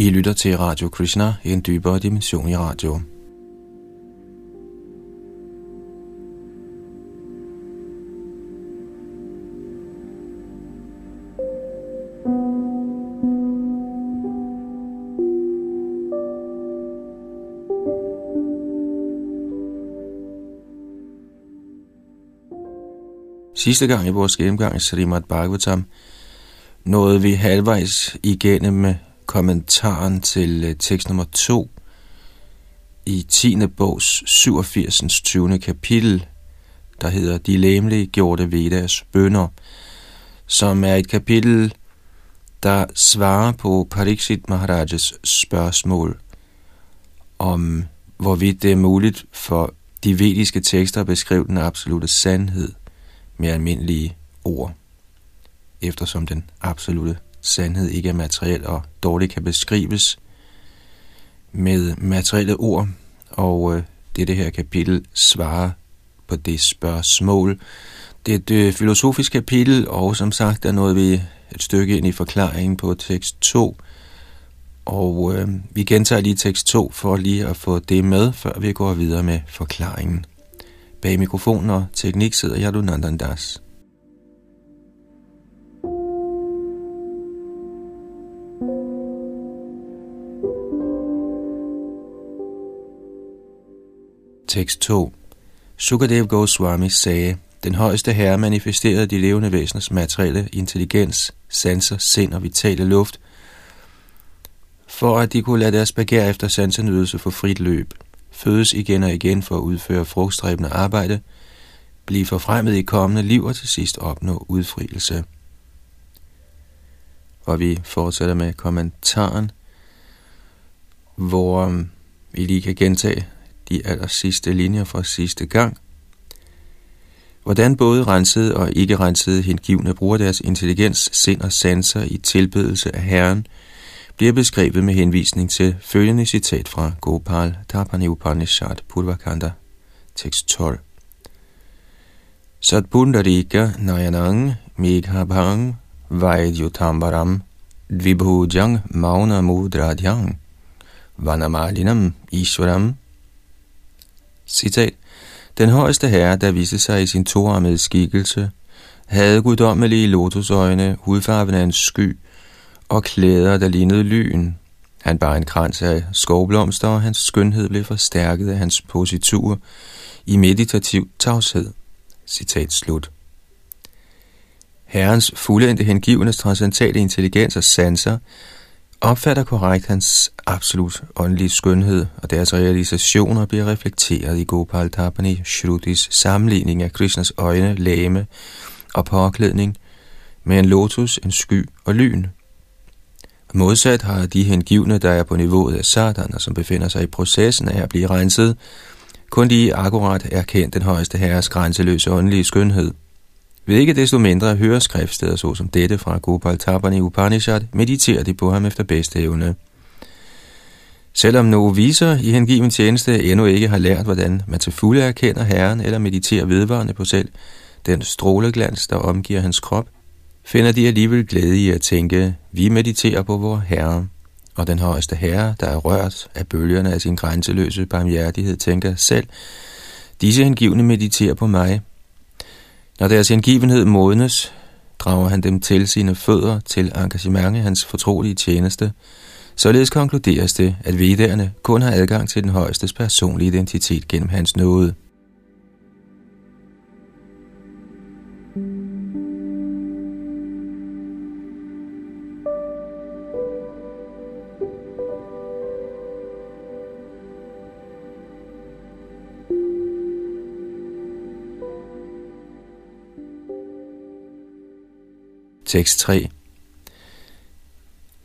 I lytter til Radio Krishna, en dybere dimension i radio. Sidste gang i vores gennemgang i Srimad Bhagavatam nåede vi halvvejs igennem med kommentaren til tekst nummer 2 i 10. bogs 87. 20. kapitel, der hedder De lemliggjorte Vedas bønner, som er et kapitel, der svarer på Pariksit Maharajas spørgsmål om, hvorvidt det er muligt for de vediske tekster at beskrive den absolute sandhed med almindelige ord, eftersom den absolute sandhed ikke er materiel og dårligt kan beskrives med materielle ord, og det her kapitel svarer på det spørgsmål. Det er et filosofisk kapitel, og som sagt, der nåede vi et stykke ind i forklaringen på tekst 2, og vi gentager lige tekst 2 for lige at få det med, før vi går videre med forklaringen. Bag mikrofonen og teknik sidder Jadunandandas. Tekst 2. Sukadev Goswami sagde, den højeste herre manifesterede de levende væseners materielle intelligens, sanser, sind og vitale luft, for at de kunne lade deres begær efter sansenydelse få frit løb, fødes igen og igen for at udføre frugtstræbende arbejde, blive forfremmet i kommende liv og til sidst opnå udfrielse. Og vi fortsætter med kommentaren, hvor vi lige kan gentage de aller sidste linjer fra sidste gang. Hvordan både rensede og ikke rensede hengivne bruger deres intelligens, sind og sanser i tilbedelse af Herren, bliver beskrevet med henvisning til følgende citat fra Gopala Tapaniya Upanishad, Purvakanda, tekst 12. Satpundarika nayanang meghabhang vaidyutambaram dvibhujang maunamudradhyang vanamalinam ishvaram. Citat. Den højeste herre, der viste sig i sin toarmede skikkelse, havde guddommelige lotusøjne, hudfarven af en sky og klæder, der lignede lyn. Han bar en krans af skovblomster, og hans skønhed blev forstærket af hans positur i meditativ tavshed. Citat slut. Herrens fuldendte hengivende transcendentale intelligens og sanser opfatter korrekt hans absolut åndelige skønhed, og deres realisationer bliver reflekteret i Gopala Tapani Shrutis sammenligning af Krishnas øjne, lægeme og påklædning med en lotus, en sky og lyn. Modsat har de hengivne, der er på niveauet af sadhana, som befinder sig i processen af at blive renset, kun de akkurat erkendt den højeste herres grænseløse åndelige skønhed. Ved ikke desto mindre at høre skriftsteder såsom dette fra Gopala Tapaniya Upanishad, mediterer de på ham efter bedste evne. Selvom novicer i hengiven tjeneste endnu ikke har lært, hvordan man til fulde erkender Herren eller mediterer vedvarende på selv den stråleglans, der omgiver hans krop, finder de alligevel glæde i at tænke, vi mediterer på vor Herre. Og den højeste herre, der er rørt af bølgerne af sin grænseløse barmhjertighed, tænker selv, disse hengivne mediterer på mig. Når deres hengivenhed modnes, drager han dem til sine fødder til engagement i hans fortrolige tjeneste. Således konkluderes det, at vedderne kun har adgang til den højestes personlige identitet gennem hans nåde. Tekst 3.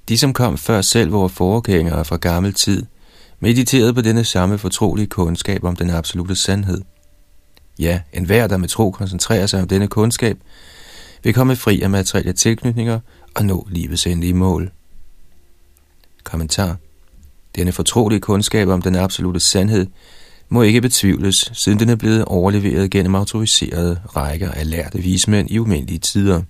De, som kom før selv vore foregængere fra gammel tid, mediterede på denne samme fortrolige kundskab om den absolute sandhed. Ja, enhver, der med tro koncentrerer sig om denne kundskab, vil komme fri af materielle tilknytninger og nå livets endelige mål. Kommentar. Denne fortrolige kundskab om den absolute sandhed må ikke betvivles, siden den er blevet overleveret gennem autoriserede rækker af lærte vismænd i umindelige tider.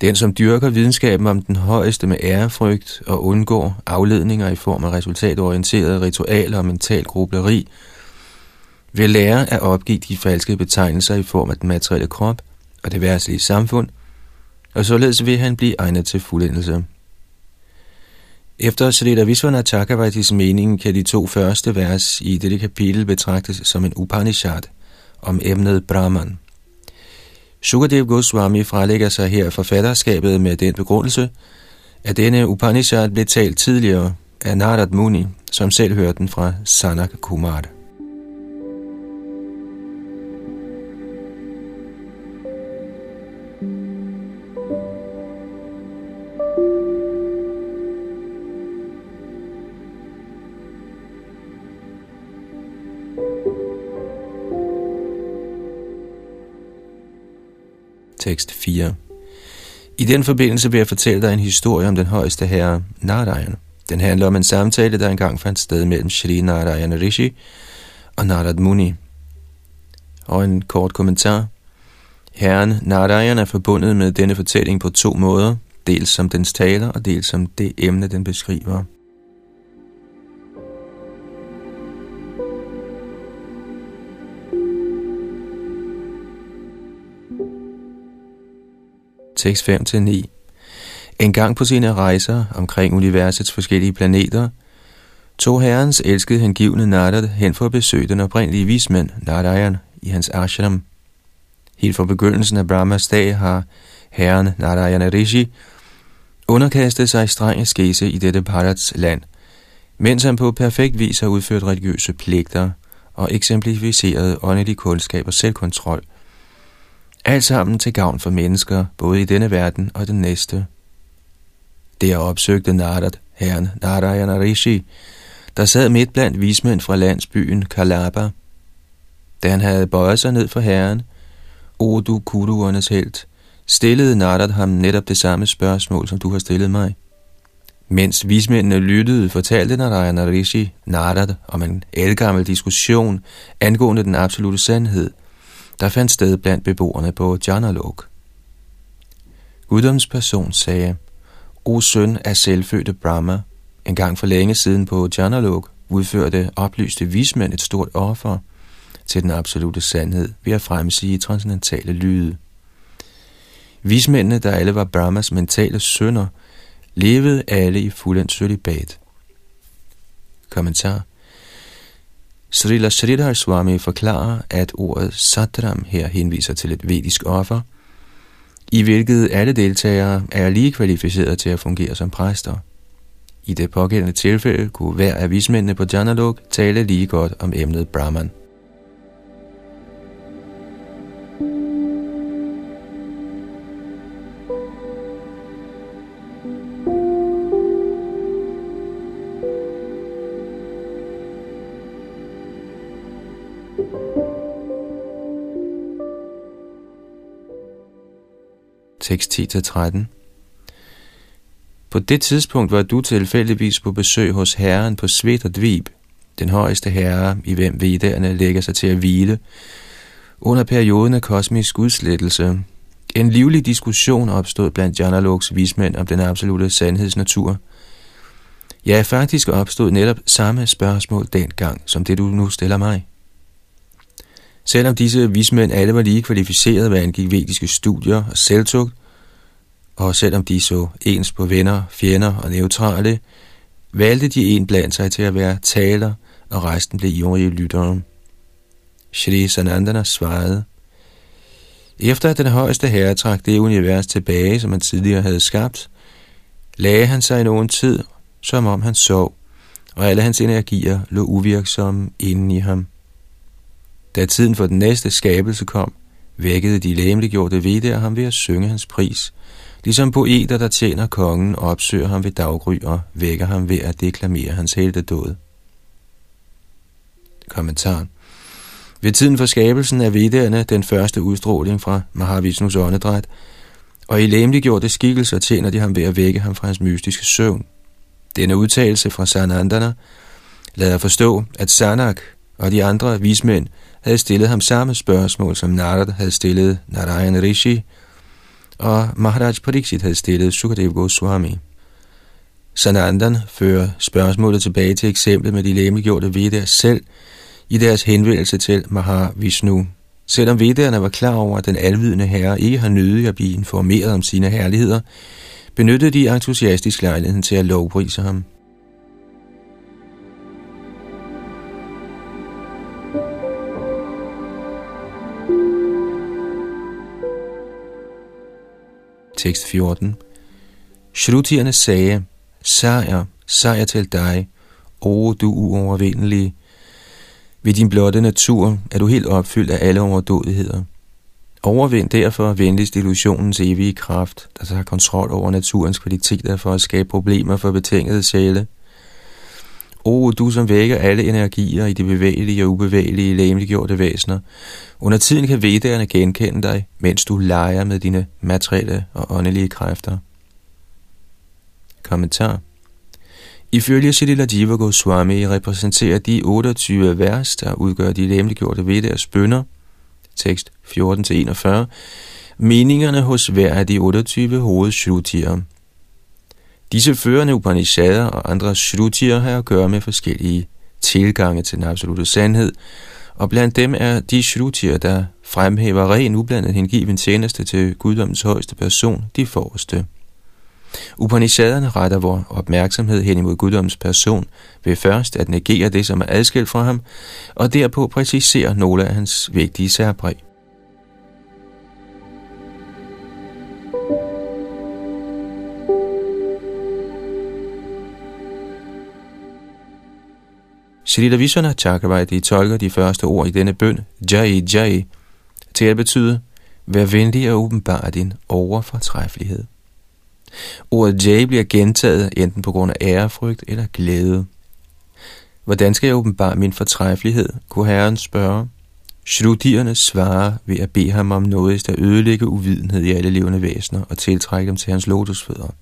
Den, som dyrker videnskaben om den højeste med ærefrygt og undgår afledninger i form af resultatorienterede ritualer og mental grubleri, vil lære at opgive de falske betegnelser i form af den materielle krop og det verdslige samfund, og således vil han blive egnet til fuldendelse. Efter Sridharviswana Chakravartis mening kan de to første vers i dette kapitel betragtes som en Upanishad om emnet Brahman. Sukadev Goswami frelægger sig her forfatterskabet med den begrundelse, at denne Upanishad blev talt tidligere af Narada Muni, som selv hørte den fra Sanaka Kumara. Tekst 4. I den forbindelse vil jeg fortælle dig en historie om den højeste herre Narayan. Den handler om en samtale, der engang fandt sted mellem Shri Narayan Rishi og Narada Muni. Og en kort kommentar. Herren Narayan er forbundet med denne fortælling på to måder, dels som dens taler og dels som det emne, den beskriver. Tekst 5-9. En gang på sine rejser omkring universets forskellige planeter, tog herrens elskede hengivne Narada hen for at besøge den oprindelige vismand Narayan i hans ashram. Helt fra begyndelsen af Brahmas dag har herren Narayana Rishi underkastet sig streng askese i dette Bharats land, mens han på perfekt vis har udført religiøse pligter og eksemplificeret åndelig kundskab og selvkontrol. Alt sammen til gavn for mennesker, både i denne verden og den næste. Der opsøgte Narada herren Narayana Rishi, der sad midt blandt vismænd fra landsbyen Kalapa. Da han havde bøjet sig ned for herren, Odu Kuruernes helt, stillede Narada ham netop det samme spørgsmål, som du har stillet mig. Mens vismændene lyttede, fortalte Narayana Rishi Narada om en ældgammel diskussion angående den absolute sandhed, der fandt sted blandt beboerne på Janaloka. Guddoms person sagde, O søn af selvfødte Brahma, en gang for længe siden på Janaloka udførte oplyste vismænd et stort offer til den absolute sandhed ved at fremsige transcendentale lyde. Vismændene, der alle var Brahmas mentale sønner, levede alle i fuldendt cølibat. Kommentar. Srila Shridhar Swami forklarer, at ordet sadram her henviser til et vedisk offer, i hvilket alle deltagere er lige kvalificerede til at fungere som præster. I det pågældende tilfælde kunne hver af vismændene på Janaloka tale lige godt om emnet Brahman. Tekst 10-13. På det tidspunkt var du tilfældigvis på besøg hos herren på Śvetadvīpa, den højeste herre, i hvem vedderne lægger sig til at hvile, under perioden af kosmisk udslettelse. En livlig diskussion opstod blandt Janalokas vismænd om den absolute sandhedsnatur. Ja, faktisk opstod netop samme spørgsmål dengang, som det du nu stiller mig. Selvom disse vismænd alle var lige kvalificerede, hvad angik vediske studier og selvtugt, og selvom de så ens på venner, fjender og neutrale, valgte de en blandt sig til at være taler, og resten blev ivrige lyttere. Shri Sanandana svarede, efter at den højeste herre trak det univers tilbage, som han tidligere havde skabt, lagde han sig i nogen tid, som om han sov, og alle hans energier lå uvirksomme inden i ham. Da tiden for den næste skabelse kom, vækkede de legemliggjorte vedder ham ved at synge hans pris, ligesom poeter, der tjener kongen og opsøger ham ved daggry og vækker ham ved at deklamere hans heltedåd. Kommentar. Ved tiden for skabelsen af vedderne den første udstråling fra Mahavishnus åndedræt, og i legemliggjorte skikkelser tjener de ham ved at vække ham fra hans mystiske søvn. Denne udtalelse fra Sanandana lader forstå, at Sanak og de andre vismænd havde stillet ham samme spørgsmål, som Narada havde stillet Narayan Rishi, og Maharaj Pariksit havde stillet Sukadev Goswami. Sanandana fører spørgsmålet tilbage til eksemplet med de lemliggjorte Vedaer selv i deres henvendelse til Mahavishnu. Selvom Vedaerne var klar over, at den alvidende herre ikke har nødig at blive informeret om sine herligheder, benyttede de entusiastisk lejligheden til at lovprise ham. Tekst 14. Shrutierne sagde: Sejr, sejr til dig, o du uovervindelige. Ved din blotte natur er du helt opfyldt af alle overdådigheder. Overvind derfor venligst illusionens evige kraft, der tager kontrol over naturens kvaliteter for at skabe problemer for betingede sjæle. O du, som vækker alle energier i de bevægelige og ubevægelige legemliggjorte væsener, under tiden kan vedderne genkende dig, mens du leger med dine materielle og åndelige kræfter. Kommentar. Ifølge Sridhar Jiva Goswami repræsenterer de 28 vers, der udgør de legemliggjorte vedders bønner, tekst 14-41, meningerne hos hver af de 28 hovedshutier. Disse førende upanishader og andre shrutier har at gøre med forskellige tilgange til den absolute sandhed, og blandt dem er de shrutier, der fremhæver ren ublandet hengiven tjeneste til guddommens højeste person, de forreste. Upanishaderne retter vor opmærksomhed hen imod guddommens person ved først at negere det, som er adskilt fra ham, og derpå præciserer nogle af hans vigtige særpræg. Sridhar Vishnu Cakravarti tolker de første ord i denne bøn, Jai Jai, til at betyde: vær venlig og åbenbar din overfortræffelighed. Ordet Jai bliver gentaget enten på grund af ærefrygt eller glæde. Hvordan skal jeg åbenbare min fortræffelighed, kunne herren spørge. Shrutierne svarer ved at bede ham om noget, der ødelægge uvidenhed i alle levende væsener og tiltrække dem til hans lotusfødder.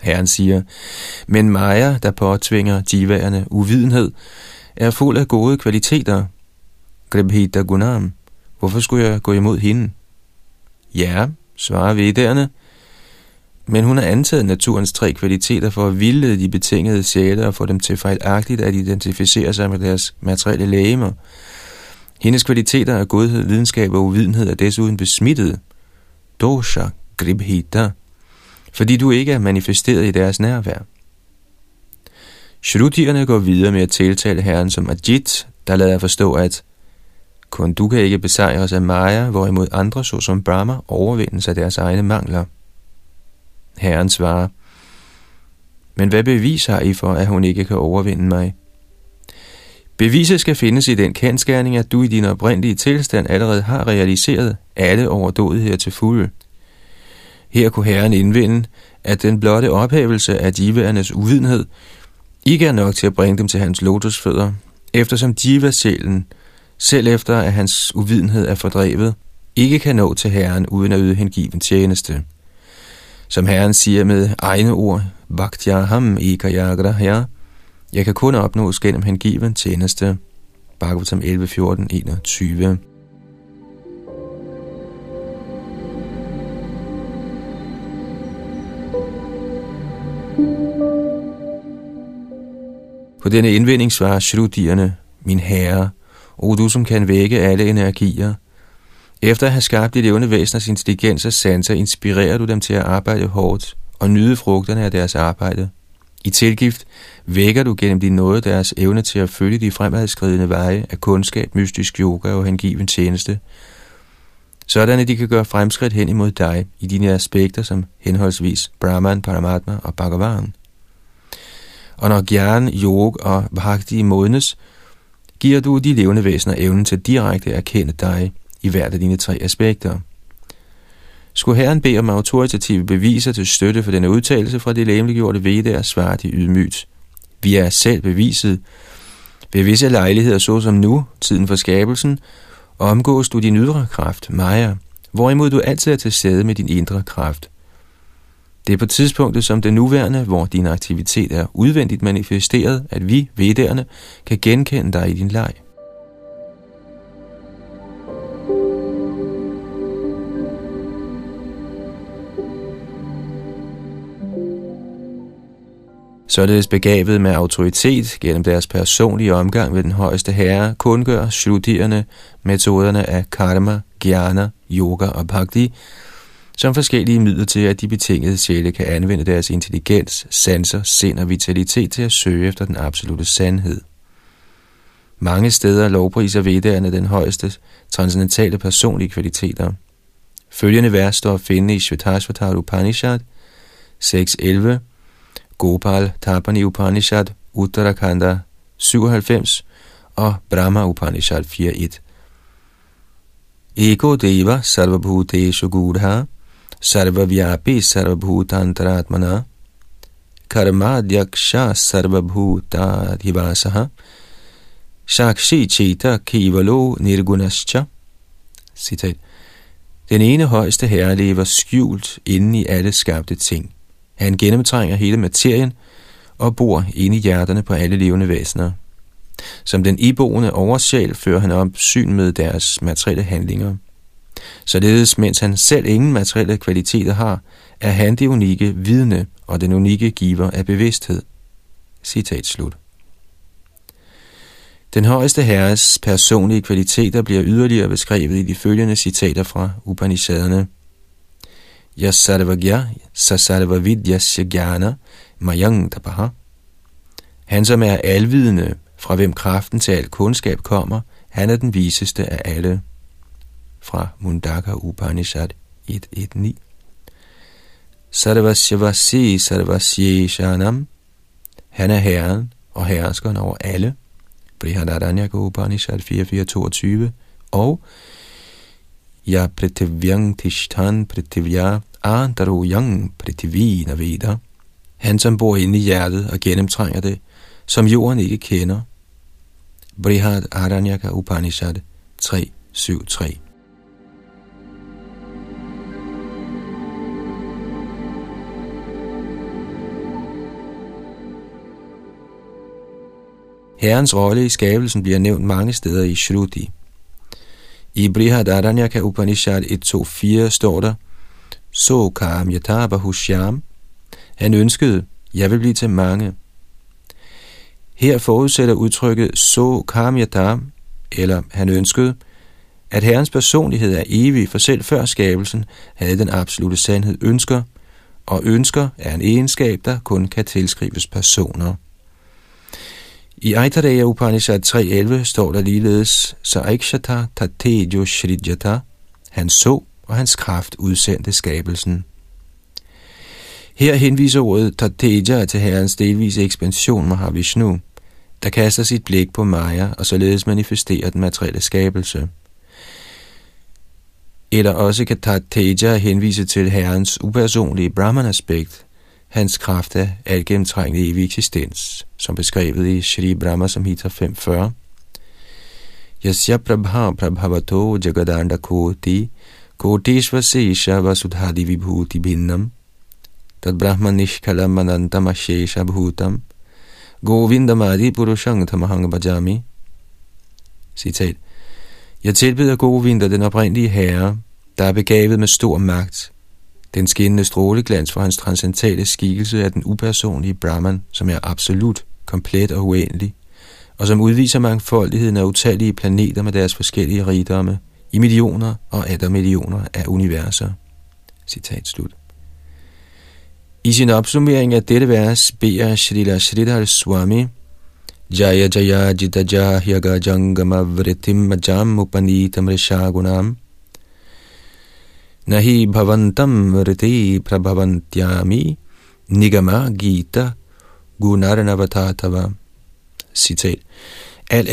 Herren siger: men Maja, der påtvinger jivaerne uvidenhed, er fuld af gode kvaliteter. Gribhita Gunam, hvorfor skulle jeg gå imod hende? Ja, svarer vedderne, men hun har antaget naturens tre kvaliteter for at vildlede de betingede sjæle og få dem til fejlagtigt at identificere sig med deres materielle legemer. Hendes kvaliteter af godhed, videnskab og uvidenhed er desuden besmittet. Dosha Gribhita, fordi du ikke er manifesteret i deres nærvær. Shrutierne går videre med at tiltale herren som Ajit, der lader forstå, at kun du kan ikke besejre os af Maya, hvorimod andre såsom Brahma overvindes af deres egne mangler. Herren svarer: men hvad bevis har I for, at hun ikke kan overvinde mig? Beviset skal findes i den kendsgerning, at du i din oprindelige tilstand allerede har realiseret alle overdådigheder til fulde. Her kunne herren indvende, at den blotte ophævelse af jivaernes uvidenhed ikke er nok til at bringe dem til hans lotusfødder, eftersom jiva-sjælen, selv efter at hans uvidenhed er fordrevet, ikke kan nå til herren uden at yde hengiven tjeneste. Som herren siger med egne ord, Vaktyaham ekayagrahya, jeg kan kun opnås gennem hengiven tjeneste. Bhagavatam 11.14.21. På denne indvending svarer shrutierne: min herre, o du, som kan vække alle energier. Efter at have skabt de levende væseners intelligens og sanser, inspirerer du dem til at arbejde hårdt og nyde frugterne af deres arbejde. I tilgift vækker du gennem din nåde deres evne til at følge de fremadskridende veje af kundskab, mystisk yoga og hengiven tjeneste, sådan at de kan gøre fremskridt hen imod dig i dine aspekter som henholdsvis Brahman, Paramatma og Bhagavan. Og når gyan, yog og bhakti modnes, giver du de levende væsener evnen til direkte at kende dig i hvert af dine tre aspekter. Skulle herren bede om autoritative beviser til støtte for denne udtalelse fra det legemliggjorte vedaer, svarer de ydmygt: vi er selv beviset. Ved visse lejligheder, såsom nu, tiden for skabelsen, omgås du din ydre kraft, Maya, hvorimod du altid er til stede med din indre kraft. Det er på tidspunktet som det nuværende, hvor din aktivitet er udvendigt manifesteret, at vi, vedderne, kan genkende dig i din leg. således begavet med autoritet gennem deres personlige omgang med den højeste herre, kundgør shrutierne metoderne af karma, jnana, yoga og bhakti, som forskellige midler til, at de betingede sjæle kan anvende deres intelligens, sanser, sind og vitalitet til at søge efter den absolute sandhed. Mange steder lovpriser vedderne den højeste transcendentale personlige kvaliteter. Følgende vers står at finde i Shvetashvatar Upanishad 6.11, Gopala Tapaniya Upanishad Uttarakhanda 97 og Brahma Upanishad 4.1. Eko deva sarvabhuteshu gudha sarvavyapi sarvabhutantaratmana karmadyaksha sarvabhutadhivasaha Shakshi Chita Kivalo Nirgunascha. Citat. Den ene højeste herre lever skjult inde i alle skabte ting. Han gennemtrænger hele materien og bor inde i hjerterne på alle levende væsener. Som den iboende oversjæl fører han opsyn med deres materielle handlinger. Således, mens han selv ingen materielle kvaliteter har, er han det unikke vidne og den unikke giver af bevidsthed. Citat slut. Den højeste herres personlige kvaliteter bliver yderligere beskrevet i de følgende citater fra Upanishaderne. Yasarvagya sasarvavidyasya jnana mayang tapaha. Han som er alvidende, fra hvem kraften til al kundskab kommer, han er den viseste af alle. Fra Mundaka Upanishad 1.1.9. Sarvasyavasi sarvasyeshanam. Han er herren og herskeren over alle. Brihadaranyaka Upanishad 4.4.22 og Ja pritivyang tishtan pritivya antaroyang pritivina veda. Han som bor inde i hjertet og gennemtrænger det, som jorden ikke kender. Brihadaranyaka Upanishad 3.7.3. Herrens rolle i skabelsen bliver nævnt mange steder i Shruti. I Brihadaranyaka Upanishad 1.2.4 står der, So kam yatabahusham. Han ønskede, jeg vil blive til mange. Her forudsætter udtrykket So kam yatam, eller han ønskede, at Herrens personlighed er evig, for selv før skabelsen havde den absolute sandhed ønsker, og ønsker er en egenskab, der kun kan tilskrives personer. I Aitareya Upanishad 3.11 står der ligeledes Saikshata Tatejo Shrijata. Han så, og hans kraft udsendte skabelsen. Her henviser ordet Tateja til herrens delvise ekspansion Mahavishnu, der kaster sit blik på Maya og således manifesterer den materielle skabelse. Eller også kan Tateja henvise til herrens upersonlige Brahman-aspekt, hans kraft er algennemtrængende evig eksistens, som beskrevet i Shri Brahma Samhita 5.40. Yasya prabha prabhavato jagadanda koti kotishvasesha vasudhadi vibhuti bhinnam tad brahma nishkalam anantam ashesha bhutam govindam adi purushang tamahang bhajami. Citat. Jeg tilbyder Govinda, den oprindelige herre, der er begavet med stor magt. Den skinnende stråleglans fra hans transcendentale skikkelse er den upersonlige Brahman, som er absolut, komplet og uendelig, og som udviser mangfoldigheden af utallige planeter med deres forskellige rigdomme i millioner og atter millioner af universer. Citat slut. I sin opsummering af dette vers beder Sridhar Swami Jaya Jaya Jita Jahyaga Jangama Vritim Majam Upanitam Rishagunam Nahi bhavantam riti prabhavantyami nigama gita gunaranavathatava. Citat. Al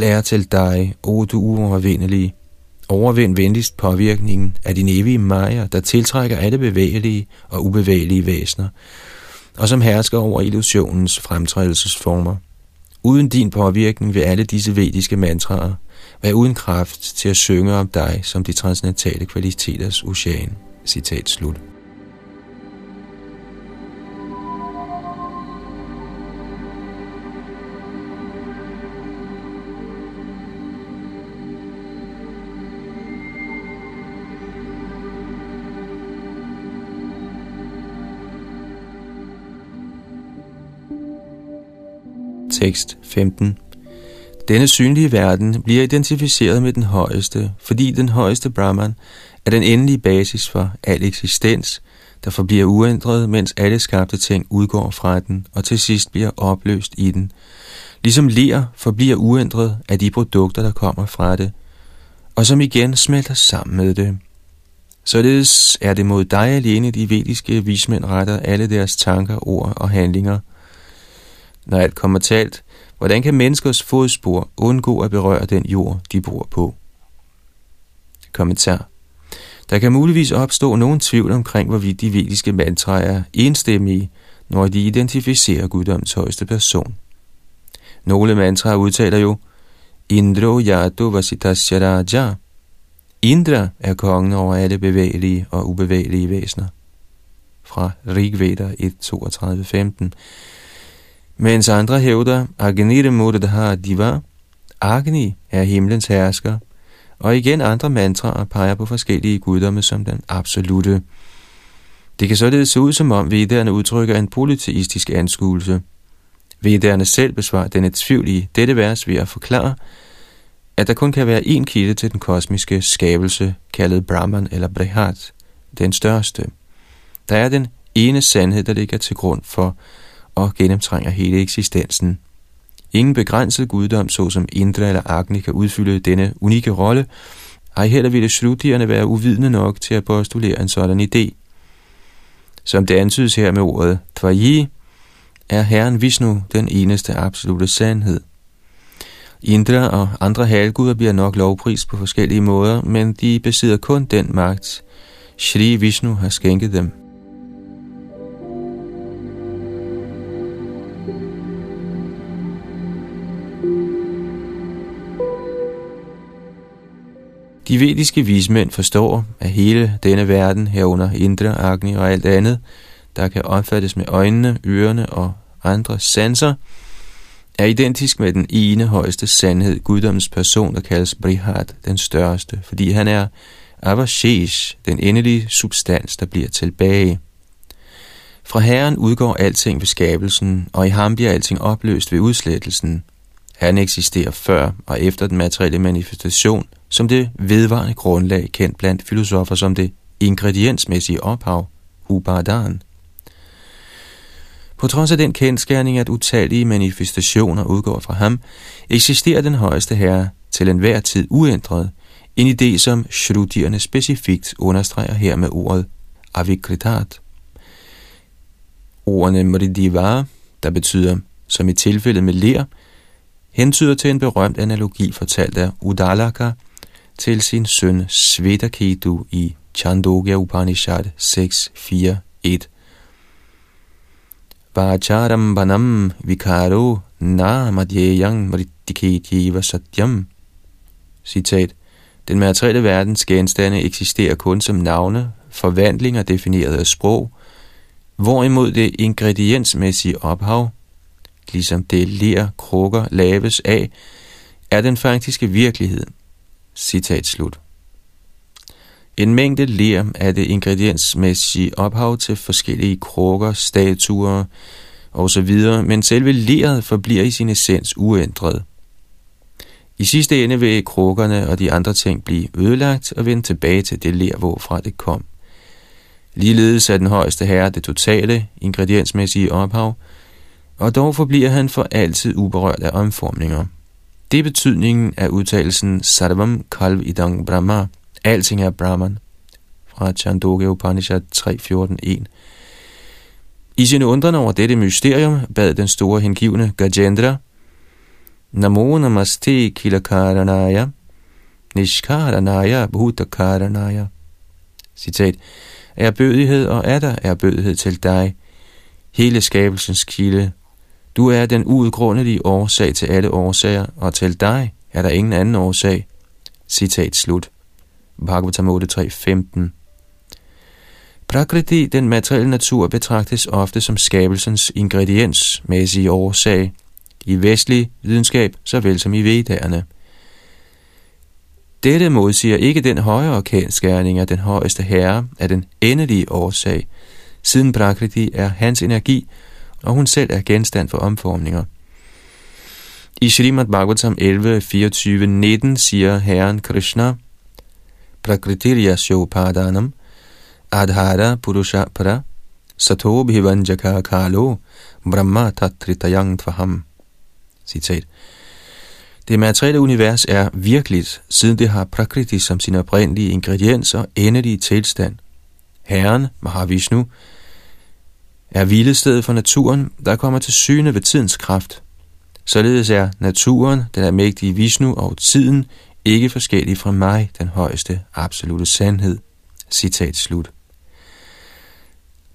er til dig, o du uovervindelige. Overvind venligst påvirkningen af din evige Maya, der tiltrækker alle bevægelige og ubevægelige væsener, og som hersker over illusionens fremtrædelsesformer. Uden din påvirkning vil alle disse vediske mantraer vær uden kraft til at synge om dig som de transcendentale kvaliteters ocean. Citat slut. tekst 15. Denne synlige verden bliver identificeret med den højeste, fordi den højeste Brahman er den endelige basis for al eksistens, der forbliver uændret, mens alle skabte ting udgår fra den og til sidst bliver opløst i den. Ligesom ler forbliver uændret af de produkter, der kommer fra det, og som igen smelter sammen med det. Således er det mod dig alene, de vediske vismænd retter alle deres tanker, ord og handlinger. Når alt kommer talt, hvordan kan menneskers fodspor undgå at berøre den jord, de bor på? Kommentar. Der kan muligvis opstå nogen tvivl omkring, hvorvidt de vediske mantraer er enstemmige, når de identificerer Guddoms højeste person. Nogle mantraer udtaler jo, Indro Yato Vasitasya Raja. Indra er kongen over alle bevægelige og ubevægelige væsener. Fra Rigveda 1.32.15. Mens andre hævder, Agnire Murdhar Diva, Agni er himlens hersker, og igen andre mantraer peger på forskellige guddomme som den absolute. Det kan således se ud som om vedderne udtrykker en polyteistisk anskuelse. Vedderne selv besvarer denne tvivl i dette vers ved at forklare, at der kun kan være én kilde til den kosmiske skabelse, kaldet Brahman eller Brihad, den største. Der er den ene sandhed, der ligger til grund for og gennemtrænger hele eksistensen. Ingen begrænset guddom, såsom Indra eller Agni, kan udfylde denne unikke rolle. Ej heller ville Shrutierne være uvidende nok til at postulere en sådan idé. Som det antydes her med ordet Tvayi, er Herren Vishnu den eneste absolute sandhed. Indra og andre halvguder bliver nok lovprist på forskellige måder, men de besidder kun den magt, Shri Vishnu har skænket dem. De vediske vismænd forstår, at hele denne verden, herunder Indra, Agni og alt andet, der kan omfattes med øjnene, ørerne og andre sanser, er identisk med den ene højeste sandhed, guddommens person, der kaldes Brihad, den største, fordi han er Avashesh, den endelige substans, der bliver tilbage. Fra Herren udgår alting ved skabelsen, og i ham bliver alting opløst ved udslettelsen. Han eksisterer før og efter den materielle manifestation, som det vedvarende grundlag kendt blandt filosofer som det ingrediensmæssige ophav, upadan. På trods af den kendsgerning, at utallige manifestationer udgår fra ham, eksisterer den højeste herre til enhver tid uændret, en idé som Shrutierne specifikt understreger her med ordet avikritat. Ordene mridivara, der betyder, som i tilfældet med ler, hentyder til en berømt analogi fortalt af Udalaka til sin søn Svetaketu i Chandogya Upanishad 6.4.1. Vacharam banam vikaro namadyeyang mritikejeva satyam. Citat. Den materielle verdens genstande eksisterer kun som navne, forvandlinger defineret af sprog, hvorimod det ingrediensmæssige ophav, ligesom det ler, krukker, laves af, er den faktiske virkelighed. Citat slut. En mængde ler er det ingrediensmæssige ophav til forskellige krukker, statuer osv., men selve leret forbliver i sin essens uændret. I sidste ende vil krukkerne og de andre ting blive ødelagt og vende tilbage til det ler, hvorfra det kom. Ligeledes er den højeste herre det totale ingrediensmæssige ophav, og dog forbliver han for altid uberørt af omformninger. Det er betydningen af udtalelsen Sarvam Kalv Idang Brahma, alting er Brahman, fra Chandogya Upanishad 3.14.1. I sin undren over dette mysterium bad den store hengivne Gajendra, Namo namaste kilakaranaya, nishkaranaya bhutakaranaya. Citat, erbødighed og er der erbødighed til dig, hele skabelsens kilde. Du er den uudgrundelige årsag til alle årsager, og til dig er der ingen anden årsag. Citat slut. Bhagavatam 8.3.15. Prakriti, den materielle natur, betragtes ofte som skabelsens ingrediensmæssige årsag, i vestlig videnskab såvel som i vedderne. Dette modsiger ikke den højere kendsgerning af den højeste herre af den endelige årsag, siden Prakriti er hans energi, og hun selv er genstand for omformninger. I Srimad Bhagavatam 11.24.19 siger Herren Krishna, Prakritiryasyopādanam adhara purushapara satobhivanjaka kalo brahma tatritayang tvaham. Citat. Det materielle univers er virkeligt, siden det har Prakriti som sin oprindelige ingrediens og endelige tilstand. Herren, Mahavishnu, er hvilestedet for naturen, der kommer til syne ved tidens kraft. Således er naturen, den almægtige Vishnu, og tiden ikke forskellige fra mig, den højeste absolute sandhed. Citat slut.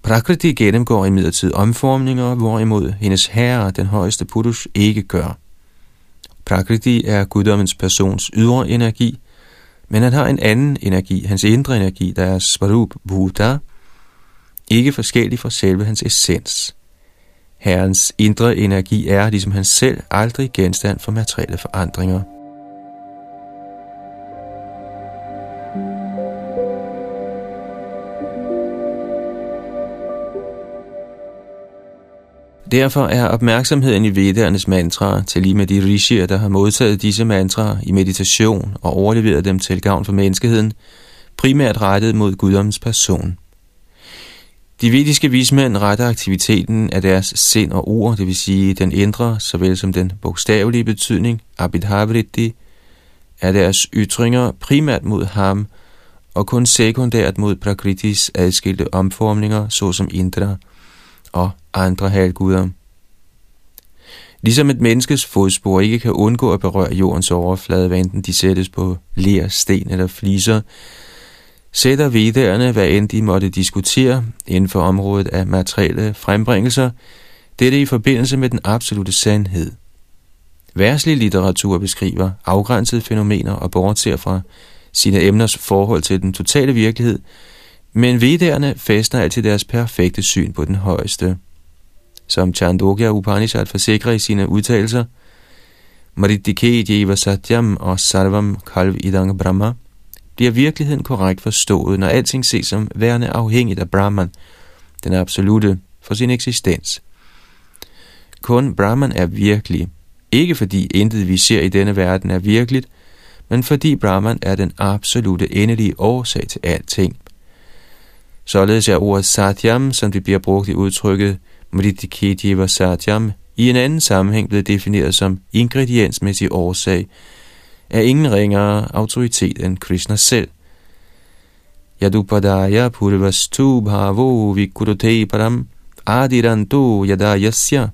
Prakriti gennemgår imidlertid omformninger, hvorimod hendes herre, den højeste Purush, ikke gør. Prakriti er guddommens persons ydre energi, men han har en anden energi, hans indre energi, der er svarup bhuta, ikke forskellig fra selve hans essens. Herrens indre energi er, ligesom han selv, aldrig genstand for materielle forandringer. Derfor er opmærksomheden i vedernes mantraer, til lige med de rishier, der har modtaget disse mantraer i meditation og overleveret dem til gavn for menneskeheden, primært rettet mod guddommens person. De vediske vismænd retter aktiviteten af deres sind og ord, det vil sige den indre, såvel som den bogstavelige betydning, abhidhavritti, af deres ytringer primært mod ham, og kun sekundært mod prakritis adskilte omformninger, såsom indra og andre halvguder. Ligesom et menneskes fodspor ikke kan undgå at berøre jordens overflade, hvad enten de sættes på ler, sten eller fliser, sætter vedderne, hvad end de måtte diskutere inden for området af materielle frembringelser, dette i forbindelse med den absolute sandhed. Verdslig litteratur beskriver afgrænsede fænomener og bortser fra sine emners forhold til den totale virkelighed, men vedderne fæstner altid deres perfekte syn på den højeste. Som Chandogya Upanishad forsikrer i sine udtalelser, Maridike Jeva Satyam og Sarvam Kalv Idang Brahma, bliver virkeligheden korrekt forstået, når alting ses som værende afhængigt af Brahman, den absolute, for sin eksistens. Kun Brahman er virkelig, ikke fordi intet vi ser i denne verden er virkeligt, men fordi Brahman er den absolute endelige årsag til alting. Således er ordet satyam, som det bliver brugt i udtrykket mridikejeva satyam, i en anden sammenhæng blevet defineret som ingrediensmæssig årsag, er ingen ringere autoritet end Krishna selv. Yadupadaya purvastu bhavo vikudute param adiranto yadayasya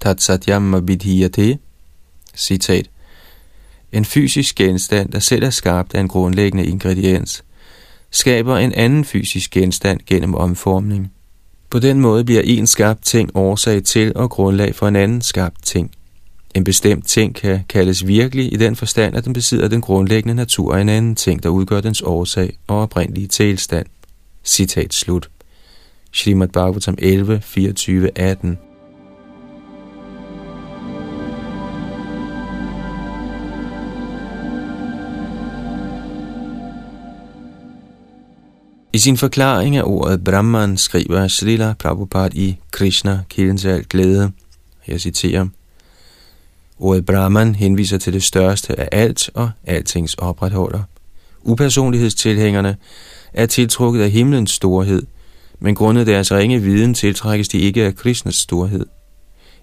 tat satyam abidhiyate. Citat. En fysisk genstand, der selv er skabt af en grundlæggende ingrediens, skaber en anden fysisk genstand gennem omformning. På den måde bliver en skabt ting årsag til og grundlag for en anden skabt ting. En bestemt ting kan kaldes virkelig i den forstand, at den besidder den grundlæggende natur af en anden ting, der udgør dens årsag og oprindelige tilstand. Citat slut. Srimad Bhagavatam 11, 24, 18. I sin forklaring af ordet Brahman skriver Srila Prabhupada i Krishna, kilden til al glæde. Jeg citerer. Ordet Brahman henviser til det største af alt og altings opretholder. Upersonlighedstilhængerne er tiltrukket af himlens storhed, men grundet deres ringe viden tiltrækkes de ikke af Krishnas storhed.